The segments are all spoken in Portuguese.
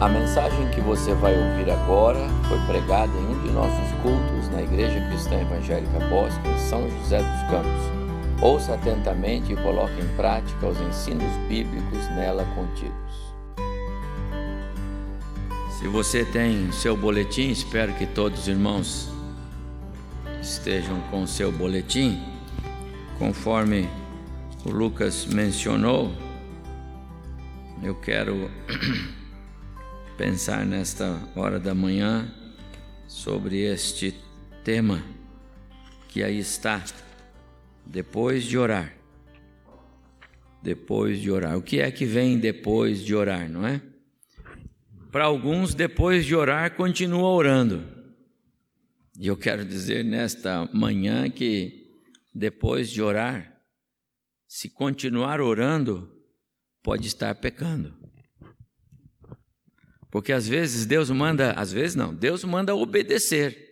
A mensagem que você vai ouvir agora foi pregada em um de nossos cultos na Igreja Cristã Evangélica Bosque, em São José dos Campos. Ouça atentamente e coloque em prática os ensinos bíblicos nela contidos. Se você tem seu boletim, espero que todos os irmãos estejam com seu boletim. Conforme o Lucas mencionou, eu quero pensar nesta hora da manhã sobre este tema que aí está, depois de orar. Depois de orar. O que é que vem depois de orar, não é? Para alguns, depois de orar, continua orando. E eu quero dizer nesta manhã que depois de orar, se continuar orando, pode estar pecando. Porque às vezes Deus manda obedecer.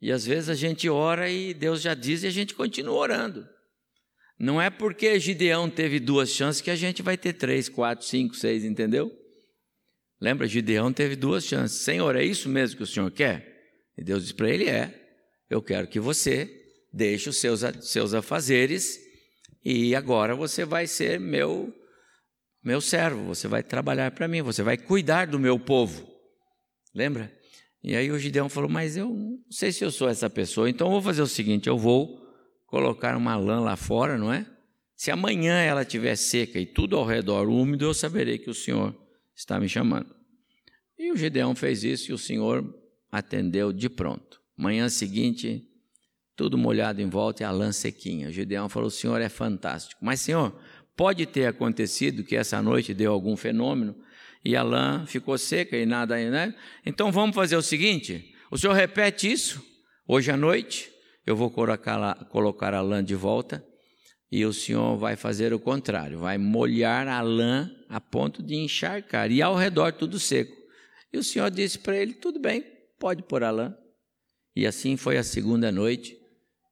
E às vezes a gente ora e Deus já diz e a gente continua orando. Não é porque Gideão teve 2 chances que a gente vai ter 3, 4, 5, 6, entendeu? Lembra, Gideão teve 2 chances. Senhor, é isso mesmo que o Senhor quer? E Deus diz para ele, eu quero que você deixe os seus afazeres e agora você vai ser meu servo, você vai trabalhar para mim, você vai cuidar do meu povo. Lembra? E aí o Gideão falou, mas eu não sei se eu sou essa pessoa, então eu vou fazer o seguinte, eu vou colocar uma lã lá fora, não é? Se amanhã ela estiver seca e tudo ao redor úmido, eu saberei que o Senhor está me chamando. E o Gideão fez isso e o Senhor atendeu de pronto. Manhã seguinte, tudo molhado em volta e a lã sequinha. O Gideão falou, o Senhor é fantástico. Mas, Senhor, pode ter acontecido que essa noite deu algum fenômeno e a lã ficou seca e nada, né? Então, vamos fazer o seguinte, o Senhor repete isso, hoje à noite eu vou colocar a lã de volta e o Senhor vai fazer o contrário, vai molhar a lã a ponto de encharcar e ao redor tudo seco. E o Senhor disse para ele, tudo bem, pode pôr a lã. E assim foi a segunda noite.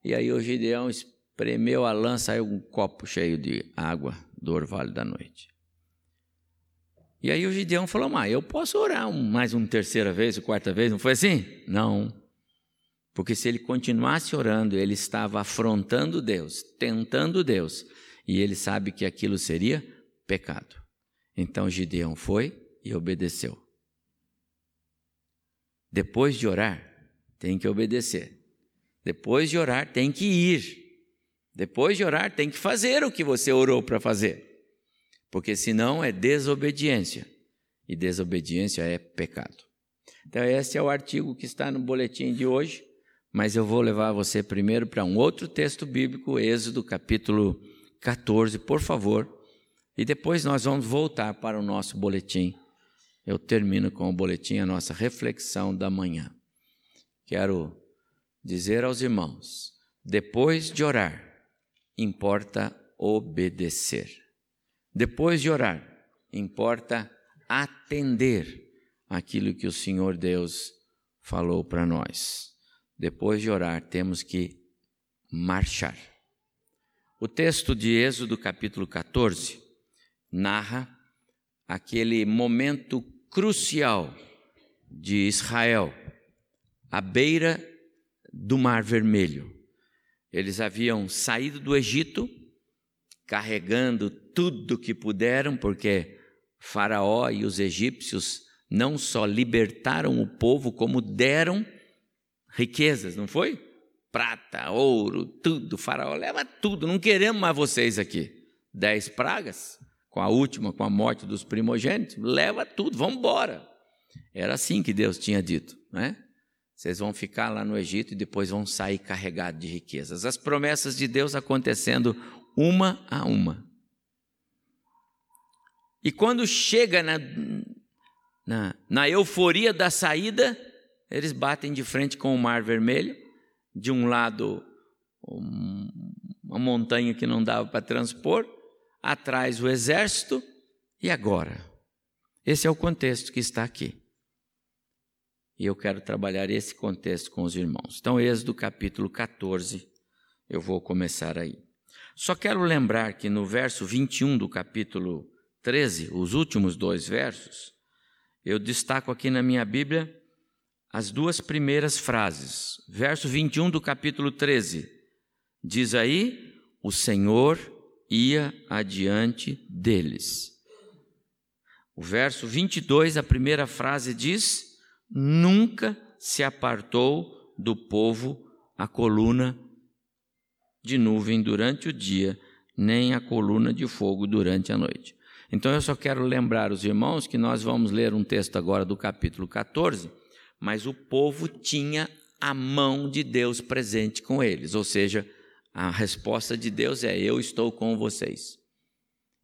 E aí o Gideão espremeu a lã, saiu um copo cheio de água do orvalho da noite. E aí o Gideão falou, mas eu posso orar mais uma terceira vez, quarta vez, não foi assim? Não, porque se ele continuasse orando, ele estava afrontando Deus, tentando Deus, e ele sabe que aquilo seria pecado. Então Gideão foi e obedeceu. Depois de orar, tem que obedecer. Depois de orar, tem que ir. Depois de orar, tem que fazer o que você orou para fazer. Porque senão é desobediência. E desobediência é pecado. Então, esse é o artigo que está no boletim de hoje. Mas eu vou levar você primeiro para um outro texto bíblico, Êxodo capítulo 14, por favor. E depois nós vamos voltar para o nosso boletim. Eu termino com o boletim, a nossa reflexão da manhã. Quero dizer aos irmãos, depois de orar, importa obedecer. Depois de orar, importa atender aquilo que o Senhor Deus falou para nós. Depois de orar, temos que marchar. O texto de Êxodo, capítulo 14, narra aquele momento crucial de Israel, à beira do Mar Vermelho. Eles haviam saído do Egito, carregando tudo que puderam, porque Faraó e os egípcios não só libertaram o povo, como deram riquezas, não foi? Prata, ouro, tudo. Faraó, leva tudo, não queremos mais vocês aqui. 10 pragas, com a última, com a morte dos primogênitos, leva tudo, vamos embora. Era assim que Deus tinha dito, não é? Vocês vão ficar lá no Egito e depois vão sair carregados de riquezas. As promessas de Deus acontecendo uma a uma. E quando chega na euforia da saída, eles batem de frente com o Mar Vermelho. De um lado, uma montanha que não dava para transpor. Atrás, o exército. E agora? Esse é o contexto que está aqui. E eu quero trabalhar esse contexto com os irmãos. Então, Êxodo capítulo 14, eu vou começar aí. Só quero lembrar que no verso 21 do capítulo 13, os últimos 2 versos, Eu destaco aqui na minha Bíblia as duas primeiras frases. Verso 21 do capítulo 13. Diz aí, o Senhor ia adiante deles. O verso 22, a primeira frase diz, nunca se apartou do povo a coluna de nuvem durante o dia, nem a coluna de fogo durante a noite. Então eu só quero lembrar os irmãos que nós vamos ler um texto agora do capítulo 14, mas o povo tinha a mão de Deus presente com eles, ou seja, a resposta de Deus é, eu estou com vocês.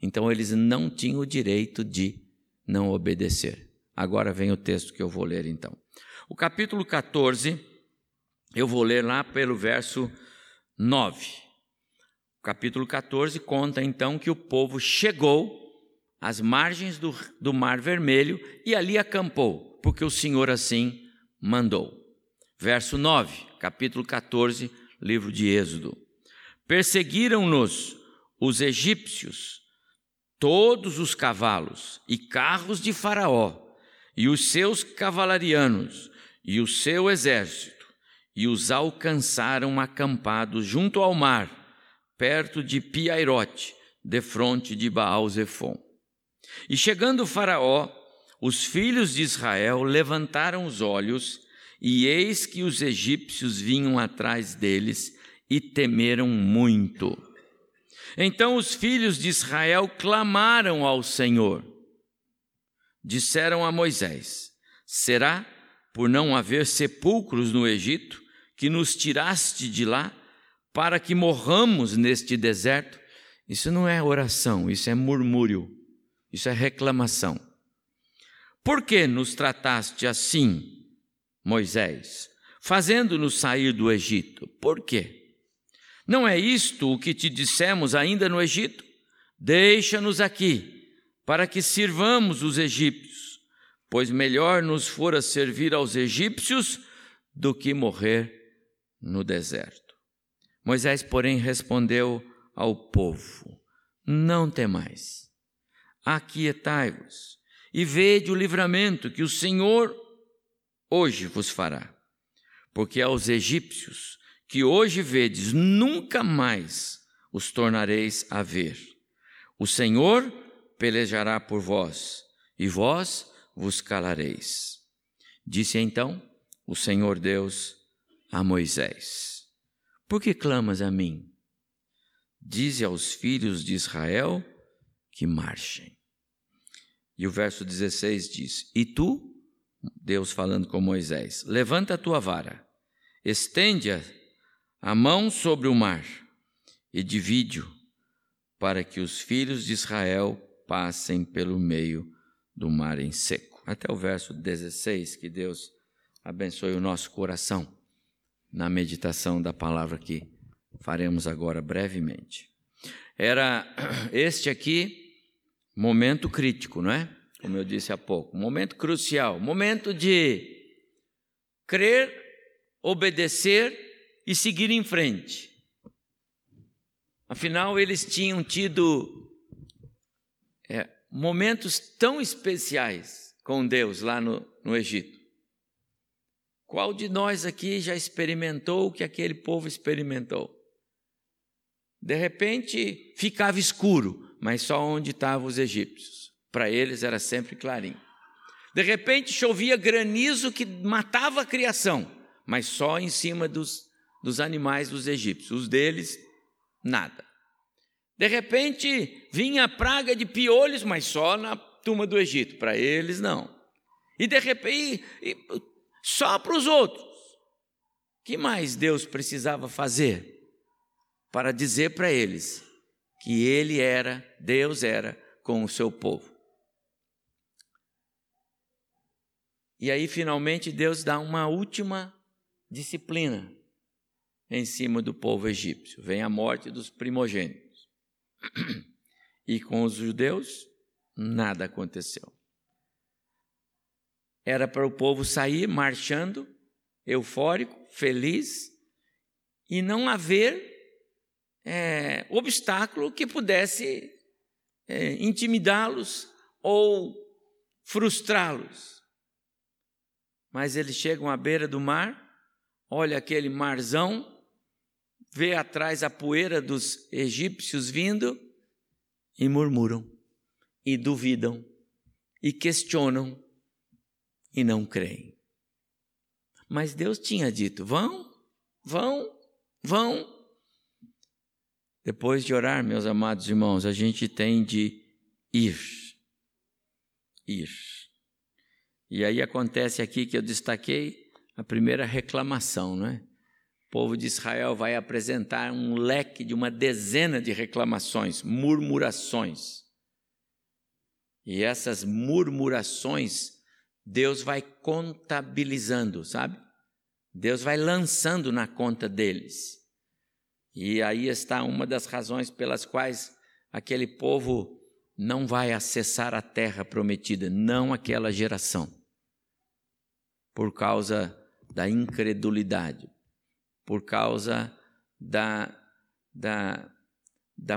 Então eles não tinham o direito de não obedecer. Agora vem o texto que eu vou ler então. O capítulo 14, eu vou ler lá pelo verso 9. O capítulo 14 conta então que o povo chegou às margens do Mar Vermelho e ali acampou, porque o Senhor assim mandou. Verso 9, capítulo 14, livro de Êxodo. Perseguiram-nos os egípcios, todos os cavalos e carros de Faraó, e os seus cavalarianos, e o seu exército, e os alcançaram acampados junto ao mar, perto de Piairote, defronte de Baal Zephon. E chegando o Faraó, os filhos de Israel levantaram os olhos, e eis que os egípcios vinham atrás deles e temeram muito. Então os filhos de Israel clamaram ao Senhor. Disseram a Moisés, será por não haver sepulcros no Egito que nos tiraste de lá para que morramos neste deserto? Isso não é oração, isso é murmúrio, isso é reclamação. Por que nos trataste assim, Moisés, fazendo-nos sair do Egito? Por quê? Não é isto o que te dissemos ainda no Egito? Deixa-nos aqui, para que sirvamos os egípcios, pois melhor nos fora servir aos egípcios do que morrer no deserto. Moisés, porém, respondeu ao povo, não temais, aquietai-vos, e vede o livramento que o Senhor hoje vos fará, porque aos egípcios que hoje vedes, nunca mais os tornareis a ver. O Senhor pelejará por vós, e vós vos calareis. Disse então o Senhor Deus a Moisés, por que clamas a mim? Dize aos filhos de Israel que marchem. E o verso 16 diz, e tu, Deus falando com Moisés, levanta a tua vara, estende-a a mão sobre o mar, e divide-o, para que os filhos de Israel passem pelo meio do mar em seco. Até o verso 16, que Deus abençoe o nosso coração na meditação da palavra que faremos agora brevemente. Era este aqui, momento crítico, não é? Como eu disse há pouco, momento crucial, momento de crer, obedecer e seguir em frente. Afinal, eles tinham tido momentos tão especiais com Deus lá no Egito. Qual de nós aqui já experimentou o que aquele povo experimentou? De repente ficava escuro, mas só onde estavam os egípcios. Para eles era sempre clarinho. De repente chovia granizo que matava a criação, mas só em cima dos animais dos egípcios. Os deles, nada. De repente, vinha a praga de piolhos, mas só na turma do Egito. Para eles, não. E de repente, só para os outros. O que mais Deus precisava fazer para dizer para eles que Ele era, Deus era, com o seu povo? E aí, finalmente, Deus dá uma última disciplina em cima do povo egípcio. Vem a morte dos primogênitos. E com os judeus, nada aconteceu. Era para o povo sair marchando, eufórico, feliz, e não haver obstáculo que pudesse intimidá-los ou frustrá-los. Mas eles chegam à beira do mar, olha aquele marzão, vê atrás a poeira dos egípcios vindo e murmuram, e duvidam, e questionam, e não creem. Mas Deus tinha dito, vão. Depois de orar, meus amados irmãos, a gente tem de ir. E aí acontece aqui que eu destaquei a primeira reclamação, não é? O povo de Israel vai apresentar um leque de uma dezena de reclamações, murmurações. E essas murmurações Deus vai contabilizando, sabe? Deus vai lançando na conta deles. E aí está uma das razões pelas quais aquele povo não vai acessar a terra prometida, não aquela geração, por causa da incredulidade, por causa da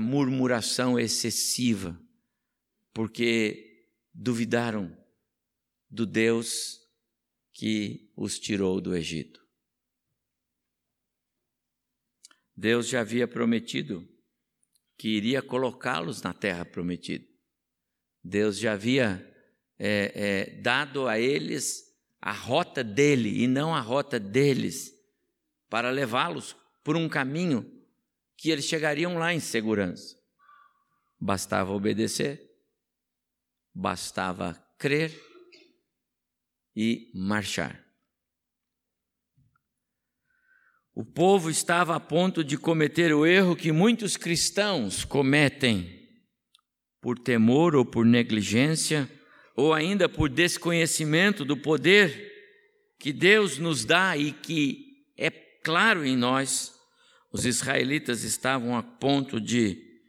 murmuração excessiva, porque duvidaram do Deus que os tirou do Egito. Deus já havia prometido que iria colocá-los na terra prometida. Deus já havia dado a eles a rota dele e não a rota deles, para levá-los por um caminho que eles chegariam lá em segurança. Bastava obedecer, bastava crer e marchar. O povo estava a ponto de cometer o erro que muitos cristãos cometem por temor ou por negligência ou ainda por desconhecimento do poder que Deus nos dá e que é claro em nós. Os israelitas estavam a ponto de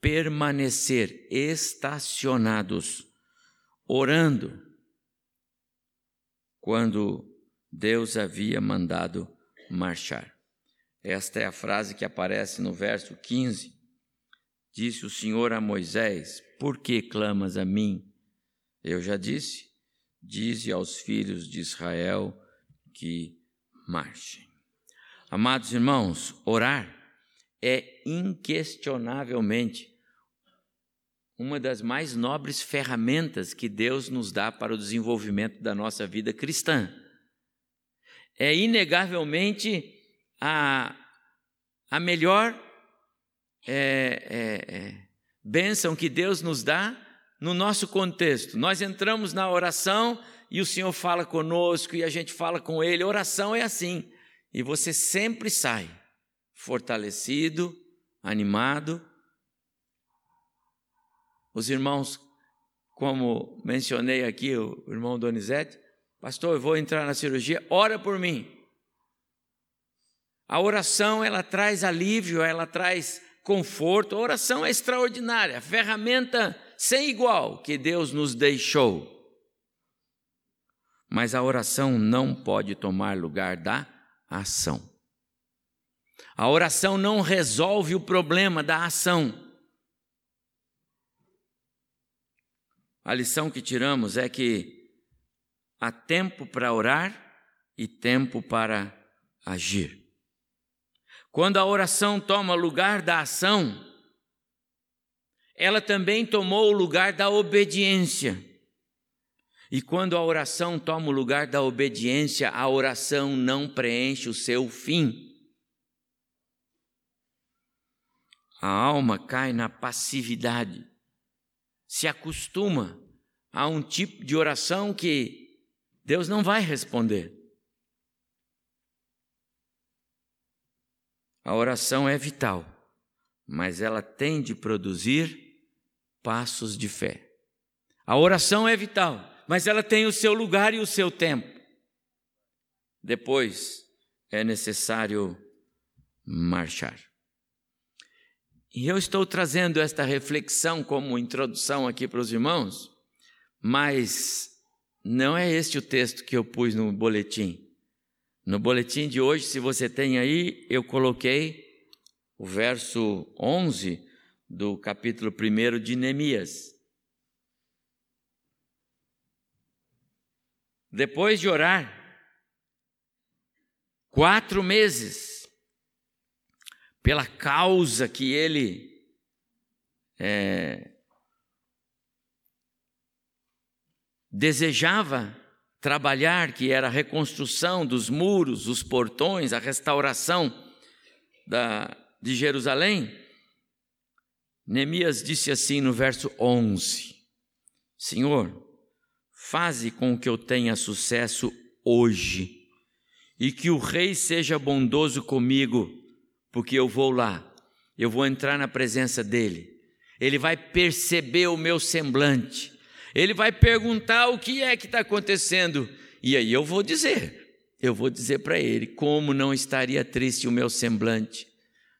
permanecer estacionados, orando, quando Deus havia mandado marchar. Esta é a frase que aparece no verso 15. Disse o Senhor a Moisés, por que clamas a mim? Eu já disse, dize aos filhos de Israel que marchem. Amados irmãos, orar é inquestionavelmente uma das mais nobres ferramentas que Deus nos dá para o desenvolvimento da nossa vida cristã. É inegavelmente a melhor bênção que Deus nos dá no nosso contexto. Nós entramos na oração e o Senhor fala conosco e a gente fala com Ele. A oração é assim. E você sempre sai fortalecido, animado. Os irmãos, como mencionei aqui, o irmão Donizete, pastor, eu vou entrar na cirurgia, ora por mim. A oração, ela traz alívio, ela traz conforto. A oração é extraordinária, ferramenta sem igual que Deus nos deixou. Mas a oração não pode tomar lugar da ação. A oração não resolve o problema da ação. A lição que tiramos é que há tempo para orar e tempo para agir. Quando a oração toma lugar da ação, ela também tomou o lugar da obediência. E quando a oração toma o lugar da obediência, a oração não preenche o seu fim. A alma cai na passividade, se acostuma a um tipo de oração que Deus não vai responder. A oração é vital, mas ela tem de produzir passos de fé. A oração é vital, mas ela tem o seu lugar e o seu tempo. Depois é necessário marchar. E eu estou trazendo esta reflexão como introdução aqui para os irmãos, mas não é este o texto que eu pus no boletim. No boletim de hoje, se você tem aí, eu coloquei o verso 11 do capítulo 1 de Neemias. Depois de orar 4 meses pela causa que ele desejava trabalhar, que era a reconstrução dos muros, os portões, a restauração de Jerusalém, Neemias disse assim no verso 11, Senhor, faze com que eu tenha sucesso hoje e que o rei seja bondoso comigo, porque eu vou lá, eu vou entrar na presença dele, ele vai perceber o meu semblante, ele vai perguntar o que é que está acontecendo, e aí eu vou dizer para ele como não estaria triste o meu semblante,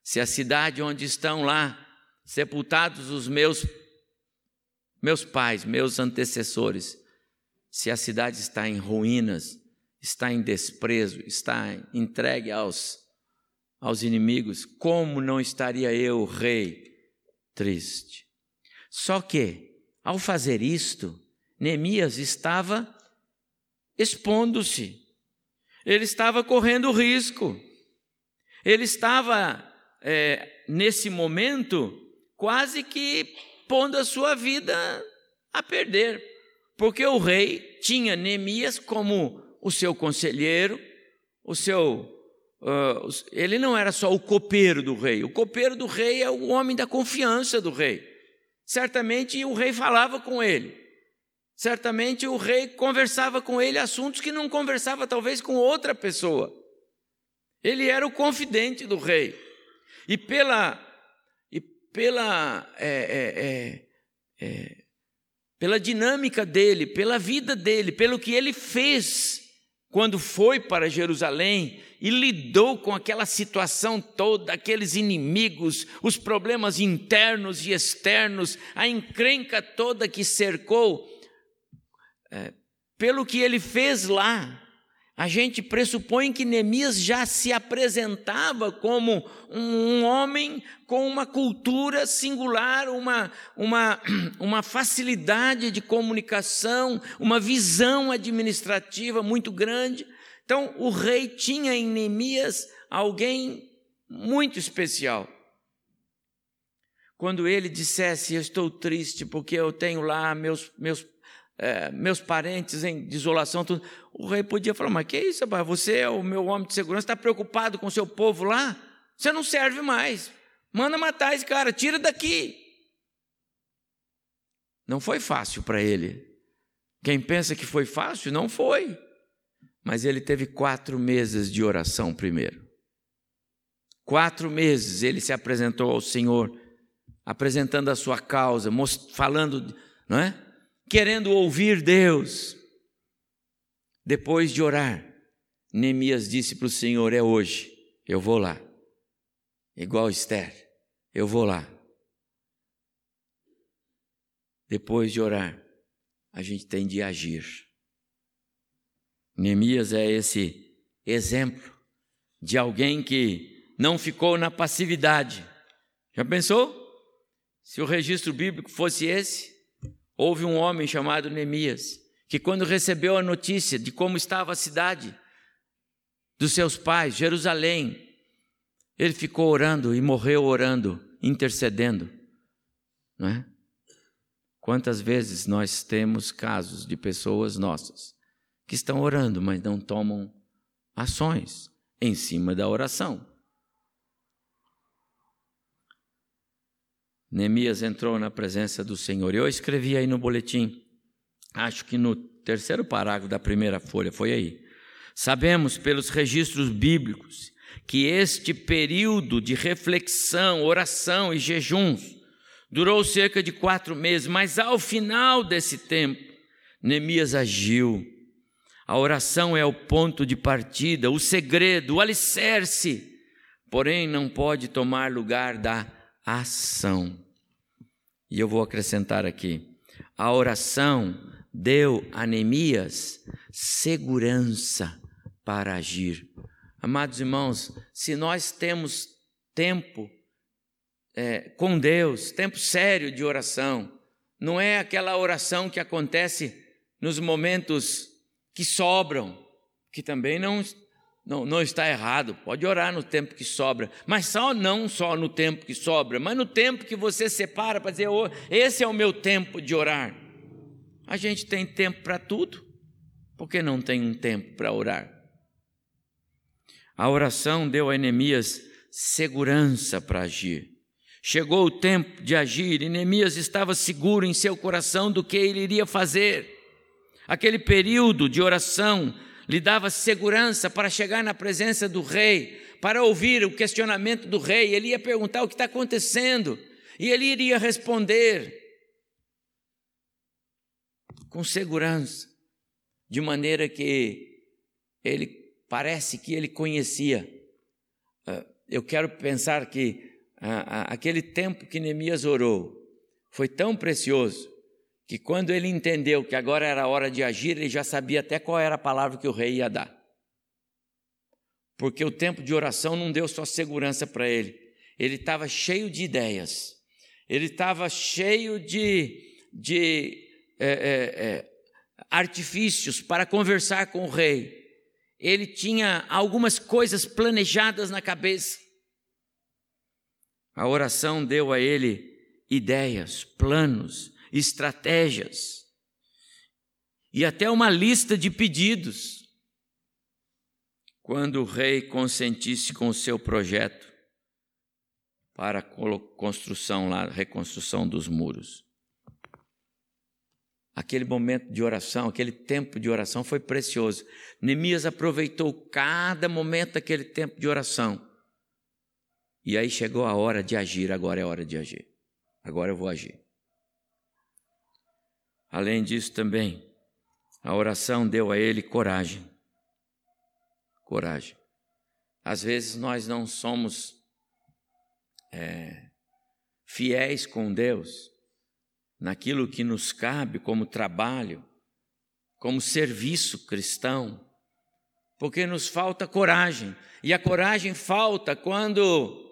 se a cidade onde estão lá sepultados os meus pais, meus antecessores, se a cidade está em ruínas, está em desprezo, está entregue aos inimigos, como não estaria eu, rei, triste? Só que, ao fazer isto, Neemias estava expondo-se, ele estava correndo risco, ele estava, nesse momento, quase que pondo a sua vida a perder, porque o rei tinha Neemias como o seu conselheiro, ele não era só o copeiro do rei, o copeiro do rei é o homem da confiança do rei, certamente o rei falava com ele, certamente o rei conversava com ele assuntos que não conversava talvez com outra pessoa, ele era o confidente do rei, e pela dinâmica dele, pela vida dele, pelo que ele fez quando foi para Jerusalém e lidou com aquela situação toda, aqueles inimigos, os problemas internos e externos, a encrenca toda que cercou, pelo que ele fez lá, a gente pressupõe que Neemias já se apresentava como um homem com uma cultura singular, uma facilidade de comunicação, uma visão administrativa muito grande. Então, o rei tinha em Neemias alguém muito especial. Quando ele dissesse, eu estou triste porque eu tenho lá meus parentes em desolação, tudo. O rei podia falar, mas que isso, rapaz? Você é o meu homem de segurança, está preocupado com o seu povo lá? Você não serve mais, manda matar esse cara, tira daqui. Não foi fácil para ele, quem pensa que foi fácil, não foi, mas ele teve 4 meses de oração primeiro, 4 meses ele se apresentou ao Senhor, apresentando a sua causa, falando, não é? Querendo ouvir Deus. Depois de orar, Neemias disse para o Senhor, é hoje, eu vou lá. Igual Esther, eu vou lá. Depois de orar, a gente tem de agir. Neemias é esse exemplo de alguém que não ficou na passividade. Já pensou? Se o registro bíblico fosse esse, houve um homem chamado Neemias, que quando recebeu a notícia de como estava a cidade dos seus pais, Jerusalém, ele ficou orando e morreu orando, intercedendo. Não é? Quantas vezes nós temos casos de pessoas nossas que estão orando, mas não tomam ações em cima da oração. Neemias entrou na presença do Senhor. Eu escrevi aí no boletim, acho que no 3º parágrafo da 1ª folha, foi aí. Sabemos pelos registros bíblicos que este período de reflexão, oração e jejuns durou cerca de 4 meses, mas ao final desse tempo, Neemias agiu. A oração é o ponto de partida, o segredo, o alicerce, porém não pode tomar lugar da ação. E eu vou acrescentar aqui, a oração deu a Neemias segurança para agir. Amados irmãos, se nós temos tempo com Deus, tempo sério de oração, não é aquela oração que acontece nos momentos que sobram, que também não está errado, pode orar no tempo que sobra, mas não só no tempo que sobra, mas no tempo que você separa para dizer, oh, esse é o meu tempo de orar. A gente tem tempo para tudo, porque não tem um tempo para orar. A oração deu a Neemias segurança para agir. Chegou o tempo de agir e Neemias estava seguro em seu coração do que ele iria fazer. Aquele período de oração lhe dava segurança para chegar na presença do rei, para ouvir o questionamento do rei. Ele ia perguntar o que está acontecendo e ele iria responder com segurança, de maneira que ele parece que ele conhecia. Eu quero pensar que aquele tempo que Neemias orou foi tão precioso que quando ele entendeu que agora era a hora de agir, ele já sabia até qual era a palavra que o rei ia dar. Porque o tempo de oração não deu só segurança para ele. Ele estava cheio de ideias. Ele estava cheio de artifícios para conversar com o rei. Ele tinha algumas coisas planejadas na cabeça. A oração deu a ele ideias, planos, estratégias e até uma lista de pedidos. Quando o rei consentisse com o seu projeto para a reconstrução dos muros. Aquele momento de oração, aquele tempo de oração foi precioso. Neemias aproveitou cada momento daquele tempo de oração. E aí chegou a hora de agir, agora é a hora de agir. Agora eu vou agir. Além disso também, a oração deu a ele coragem. Coragem. Às vezes nós não somos fiéis com Deus naquilo que nos cabe como trabalho, como serviço cristão, porque nos falta coragem. E a coragem falta quando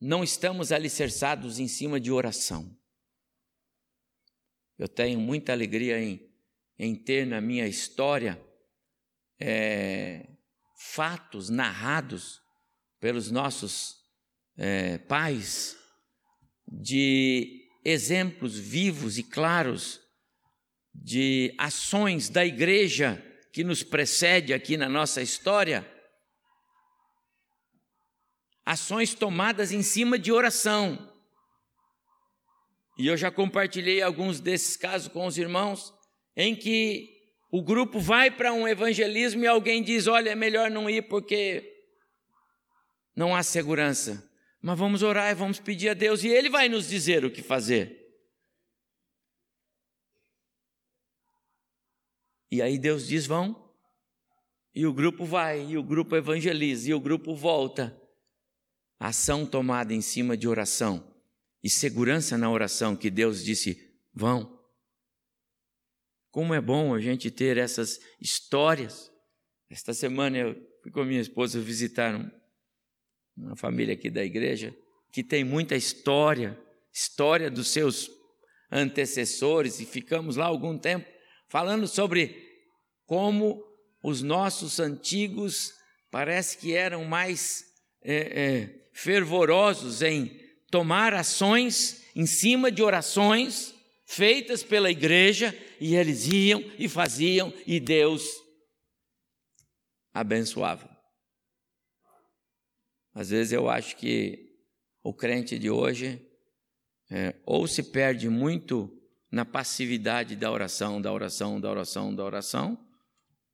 não estamos alicerçados em cima de oração. Eu tenho muita alegria em ter na minha história fatos narrados pelos nossos pais de exemplos vivos e claros de ações da igreja que nos precede aqui na nossa história, ações tomadas em cima de oração. E eu já compartilhei alguns desses casos com os irmãos, em que o grupo vai para um evangelismo e alguém diz, olha, é melhor não ir porque não há segurança. Mas vamos orar e vamos pedir a Deus e Ele vai nos dizer o que fazer. E aí Deus diz, vão, e o grupo vai, e o grupo evangeliza, e o grupo volta. Ação tomada em cima de oração e segurança na oração que Deus disse, vão. Como é bom a gente ter essas histórias. Esta semana eu fui com a minha esposa visitar uma família aqui da igreja, que tem muita história dos seus antecessores, e ficamos lá algum tempo falando sobre como os nossos antigos parece que eram mais fervorosos em tomar ações em cima de orações feitas pela igreja, e eles iam e faziam, e Deus abençoava. Às vezes eu acho que o crente de hoje ou se perde muito na passividade da oração,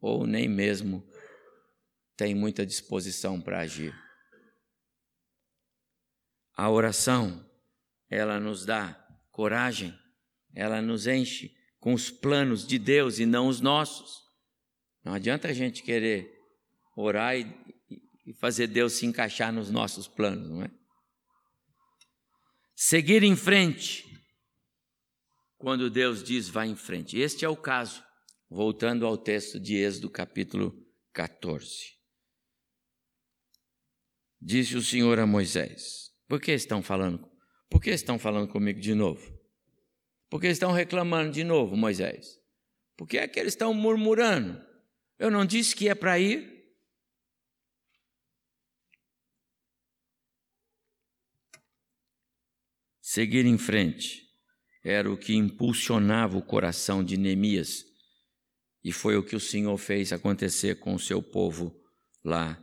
ou nem mesmo tem muita disposição para agir. A oração, ela nos dá coragem, ela nos enche com os planos de Deus e não os nossos. Não adianta a gente querer orar e fazer Deus se encaixar nos nossos planos, não é? Seguir em frente, quando Deus diz vá em frente. Este é o caso, voltando ao texto de Êxodo, capítulo 14. Disse o Senhor a Moisés, por que estão falando comigo de novo? Por que estão reclamando de novo, Moisés? Por que é que eles estão murmurando? Eu não disse que é para ir? Seguir em frente era o que impulsionava o coração de Neemias, e foi o que o Senhor fez acontecer com o seu povo lá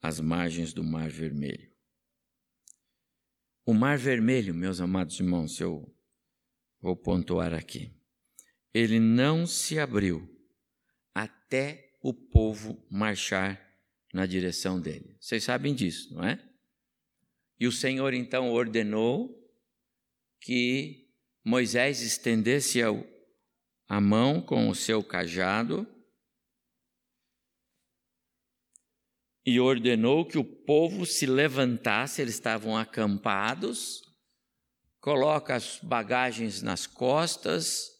às margens do Mar Vermelho. O Mar Vermelho, meus amados irmãos, eu vou pontuar aqui, ele não se abriu até o povo marchar na direção dele. Vocês sabem disso, não é? E o Senhor então ordenou que Moisés estendesse a mão com o seu cajado e ordenou que o povo se levantasse. Eles estavam acampados, coloca as bagagens nas costas,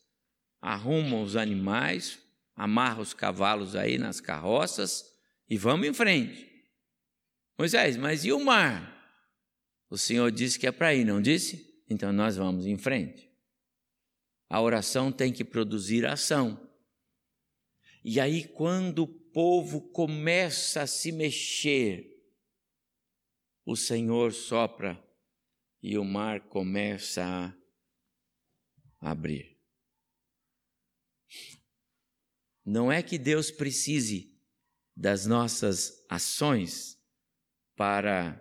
arruma os animais, amarra os cavalos aí nas carroças e vamos em frente. Moisés, mas e o mar? O Senhor disse que é para ir, não disse? Então nós vamos em frente. A oração tem que produzir ação. E aí, quando o povo começa a se mexer, o Senhor sopra e o mar começa a abrir. Não é que Deus precise das nossas ações para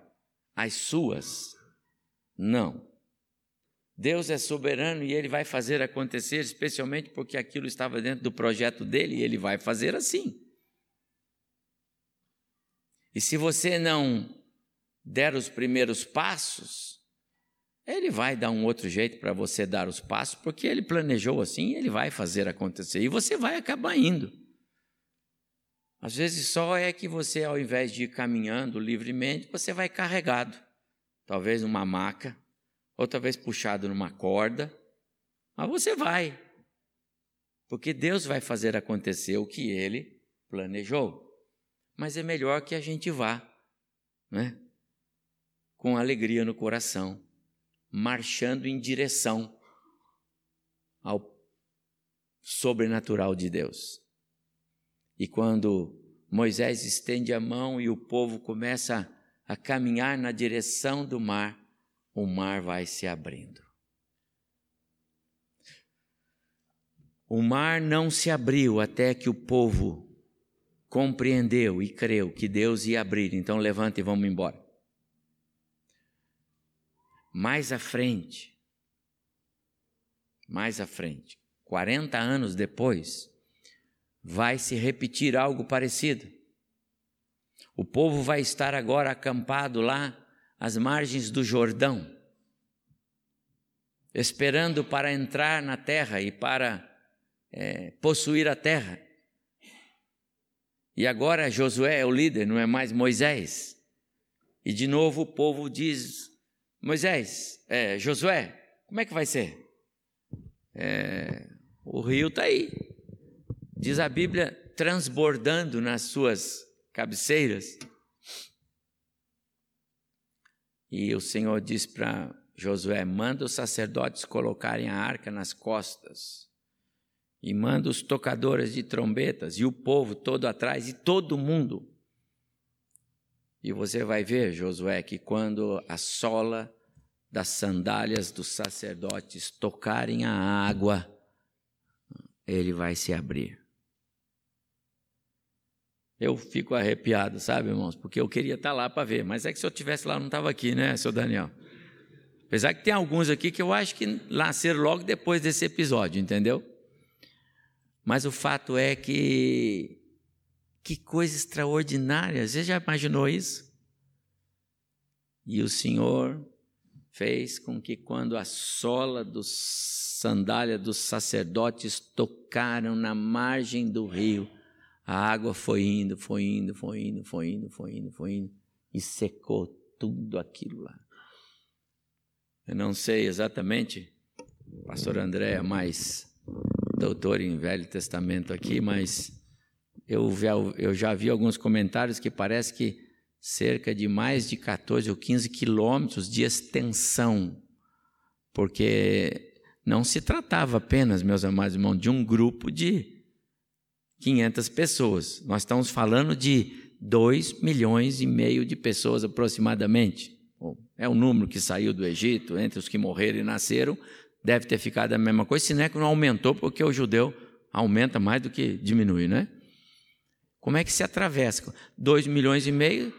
as suas, não. Deus é soberano e Ele vai fazer acontecer, especialmente porque aquilo estava dentro do projeto dEle, e Ele vai fazer assim. E se você não der os primeiros passos, Ele vai dar um outro jeito para você dar os passos, porque Ele planejou assim e Ele vai fazer acontecer. E você vai acabar indo. Às vezes só é que você, ao invés de ir caminhando livremente, você vai carregado, talvez numa maca, outra vez puxado numa corda, mas você vai, porque Deus vai fazer acontecer o que Ele planejou. Mas é melhor que a gente vá, né? Com alegria no coração, marchando em direção ao sobrenatural de Deus. E quando Moisés estende a mão e o povo começa a caminhar na direção do mar, o mar vai se abrindo. O mar não se abriu até que o povo compreendeu e creu que Deus ia abrir. Então levanta e vamos embora. Mais à frente, 40 anos depois, vai se repetir algo parecido. O povo vai estar agora acampado lá às margens do Jordão, esperando para entrar na terra e para possuir a terra. E agora Josué é o líder, não é mais Moisés. E de novo o povo diz: Josué, como é que vai ser? O rio está aí. Diz a Bíblia, transbordando nas suas cabeceiras. E o Senhor diz para Josué: manda os sacerdotes colocarem a arca nas costas, e manda os tocadores de trombetas, e o povo todo atrás, e todo mundo. E você vai ver, Josué, que quando a sola das sandálias dos sacerdotes tocarem a água, ele vai se abrir. Eu fico arrepiado, sabe, irmãos? Porque eu queria estar lá para ver. Mas é que se eu estivesse lá, eu não estava aqui, né, seu Daniel? Apesar que tem alguns aqui que eu acho que nasceram logo depois desse episódio, entendeu? Mas o fato é que... que coisa extraordinária! Você já imaginou isso? E o Senhor fez com que, quando a sola dos sandália dos sacerdotes tocaram na margem do rio, a água foi indo, e secou tudo aquilo lá. Eu não sei exatamente, pastor André é mais doutor em Velho Testamento aqui, mas eu já vi alguns comentários que parece que cerca de mais de 14 ou 15 quilômetros de extensão, porque Não se tratava apenas, meus amados irmãos, de um grupo de 500 pessoas. Nós estamos falando de 2 milhões e meio de pessoas aproximadamente. É o número que saiu do Egito, entre os que morreram e nasceram, deve ter ficado a mesma coisa, se não é que não aumentou, porque o judeu aumenta mais do que diminui, né? Como é que se atravessa? 2 milhões e meio,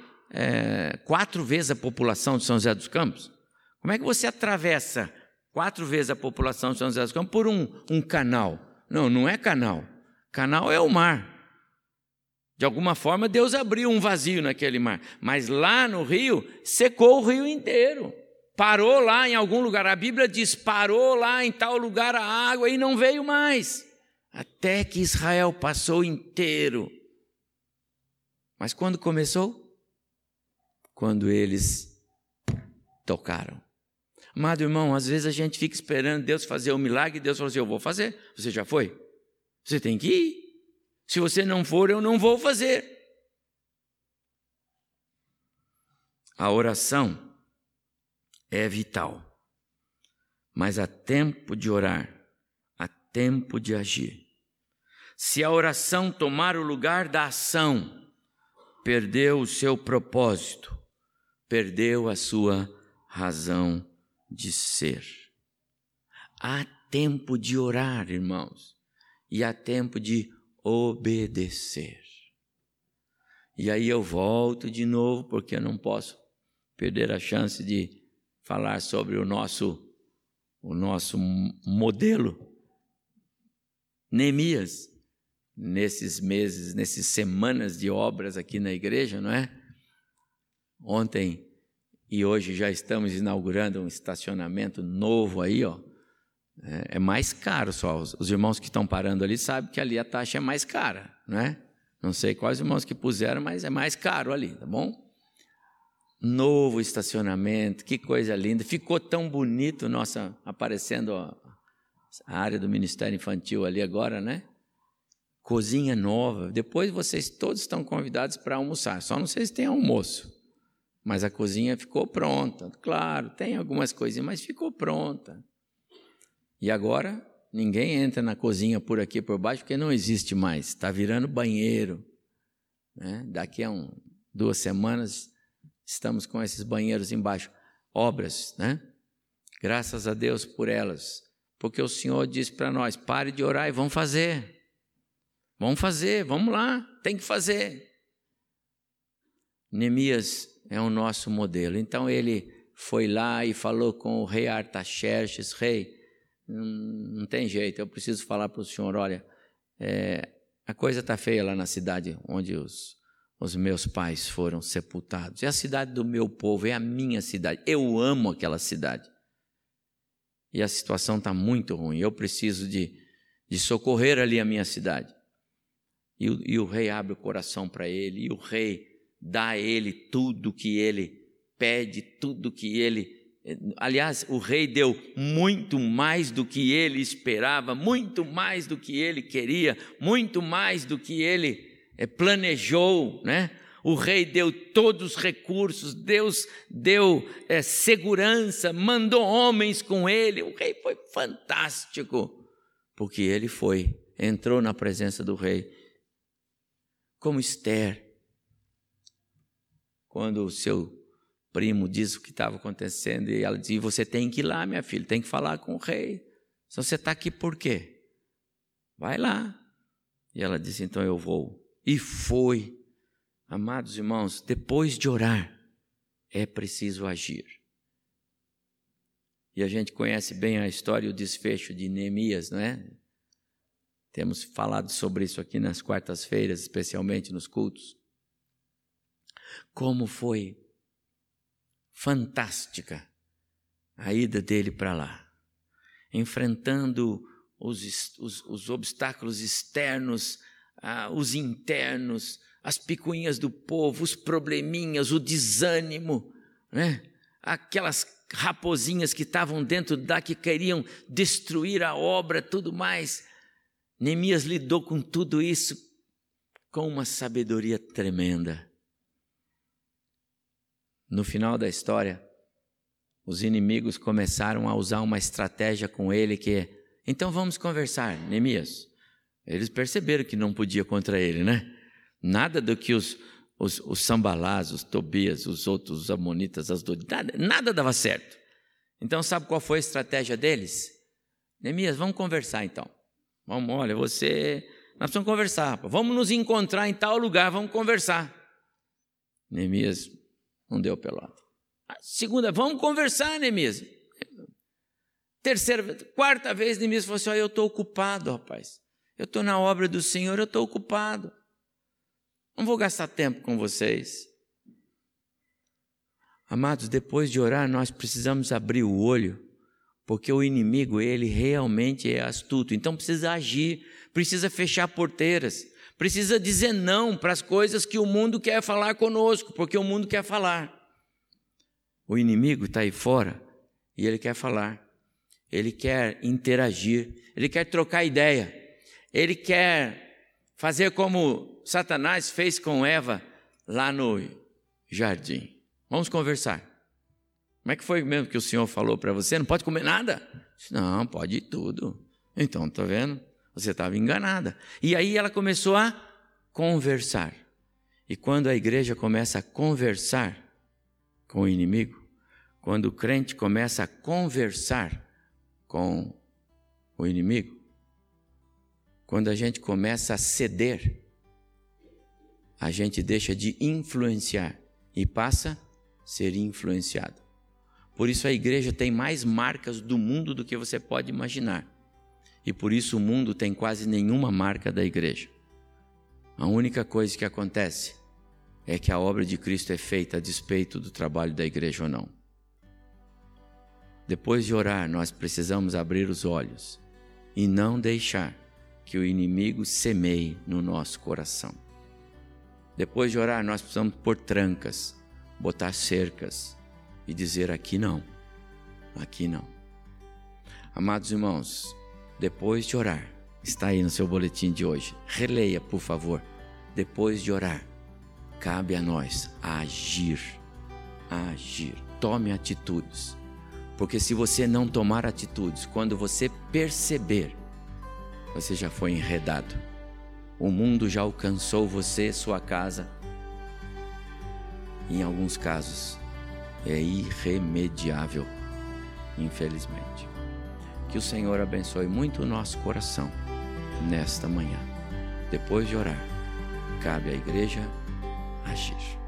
4 vezes a população de São José dos Campos. Como é que você atravessa 4 vezes a população de São José dos Campos por um canal? Não, não é canal. Canal é o mar. De alguma forma, Deus abriu um vazio naquele mar. Mas lá no rio, secou o rio inteiro. Parou lá em algum lugar. A Bíblia diz, parou lá em tal lugar a água e não veio mais. Até que Israel passou inteiro. Mas quando começou? Quando eles tocaram. Amado irmão, às vezes a gente fica esperando Deus fazer o milagre e Deus fala assim, eu vou fazer. Você já foi? Você tem que ir. Se você não for, eu não vou fazer. A oração é vital. Mas há tempo de orar, há tempo de agir. Se a oração tomar o lugar da ação, perdeu o seu propósito, perdeu a sua razão de ser. Há tempo de orar, irmãos, e há tempo de obedecer. E aí eu volto de novo, porque eu não posso perder a chance de falar sobre o nosso modelo. Neemias, nesses meses, nessas semanas de obras aqui na igreja, não é? Ontem e hoje já estamos inaugurando um estacionamento novo aí, ó. É mais caro só. Os irmãos que estão parando ali sabem que ali a taxa é mais cara, né? Não sei quais irmãos que puseram, mas é mais caro ali, tá bom? Novo estacionamento, que coisa linda. Ficou tão bonito, nossa, aparecendo ó, a área do Ministério Infantil ali agora, né? Cozinha nova. Depois vocês todos estão convidados para almoçar. Só não sei se tem almoço, mas a cozinha ficou pronta. Claro, tem algumas coisinhas, mas ficou pronta. E agora, ninguém entra na cozinha por aqui, por baixo, porque não existe mais. Está virando banheiro. Né? Daqui a 2 semanas, estamos com esses banheiros embaixo. Obras, né? Graças a Deus por elas. Porque o Senhor disse para nós, pare de orar e vão fazer. Vamos fazer, vamos lá, tem que fazer. Neemias é o nosso modelo. Então, ele foi lá e falou com o rei Artaxerxes, rei, não tem jeito, eu preciso falar para o senhor, olha, a coisa está feia lá na cidade onde os meus pais foram sepultados. É a cidade do meu povo, é a minha cidade. Eu amo aquela cidade. E a situação está muito ruim. Eu preciso de socorrer ali a minha cidade. E o rei abre o coração para ele, e o rei dá a ele tudo que ele pede, tudo que ele... Aliás, o rei deu muito mais do que ele esperava, muito mais do que ele queria, muito mais do que ele planejou, né? O rei deu todos os recursos, Deus deu segurança, mandou homens com ele. O rei foi fantástico, porque ele entrou na presença do rei. Como Esther, quando o seu primo diz o que estava acontecendo e ela diz, você tem que ir lá, minha filha, tem que falar com o rei. Então, você está aqui por quê? Vai lá. E ela disse, então eu vou. E foi. Amados irmãos, depois de orar, é preciso agir. E a gente conhece bem a história e o desfecho de Neemias, não é? Temos falado sobre isso aqui nas quartas-feiras, especialmente nos cultos. Como foi fantástica a ida dele para lá, enfrentando os obstáculos externos, os internos, as picuinhas do povo, os probleminhas, o desânimo, né? Aquelas raposinhas que estavam dentro que queriam destruir a obra, tudo mais. Neemias lidou com tudo isso com uma sabedoria tremenda. No final da história, os inimigos começaram a usar uma estratégia com ele que... Então vamos conversar, Neemias. Eles perceberam que não podia contra ele, né? Nada do que os Sambalás, os Tobias, os outros, os Amonitas, as dores, nada dava certo. Então sabe qual foi a estratégia deles? Neemias, vamos conversar então. Vamos, olha, você... Nós precisamos conversar, rapaz. Vamos nos encontrar em tal lugar, vamos conversar. Neemias não deu pelota. A segunda, vamos conversar, Neemias. Terceira, quarta vez, Neemias falou assim, eu estou ocupado, rapaz. Eu estou na obra do Senhor, eu estou ocupado. Não vou gastar tempo com vocês. Amados, depois de orar, nós precisamos abrir o olho, porque o inimigo, ele realmente é astuto. Então precisa agir, precisa fechar porteiras, precisa dizer não para as coisas que o mundo quer falar conosco, porque o mundo quer falar. O inimigo está aí fora e ele quer falar, ele quer interagir, ele quer trocar ideia, ele quer fazer como Satanás fez com Eva lá no jardim. Vamos conversar. Como é que foi mesmo que o Senhor falou para você? Não pode comer nada? Não, pode tudo. Então, está vendo? Você estava enganada. E aí ela começou a conversar. E quando a igreja começa a conversar com o inimigo, quando o crente começa a conversar com o inimigo, quando a gente começa a ceder, a gente deixa de influenciar e passa a ser influenciado. Por isso a igreja tem mais marcas do mundo do que você pode imaginar. E por isso o mundo tem quase nenhuma marca da igreja. A única coisa que acontece é que a obra de Cristo é feita a despeito do trabalho da igreja ou não. Depois de orar, nós precisamos abrir os olhos e não deixar que o inimigo semeie no nosso coração. Depois de orar, nós precisamos pôr trancas, botar cercas e dizer aqui não, aqui não. Amados irmãos, depois de orar, está aí no seu boletim de hoje, releia por favor, depois de orar, cabe a nós agir, tome atitudes, porque se você não tomar atitudes, quando você perceber, você já foi enredado, o mundo já alcançou você, sua casa, em alguns casos é irremediável, infelizmente. Que o Senhor abençoe muito o nosso coração nesta manhã. Depois de orar, cabe à igreja agir.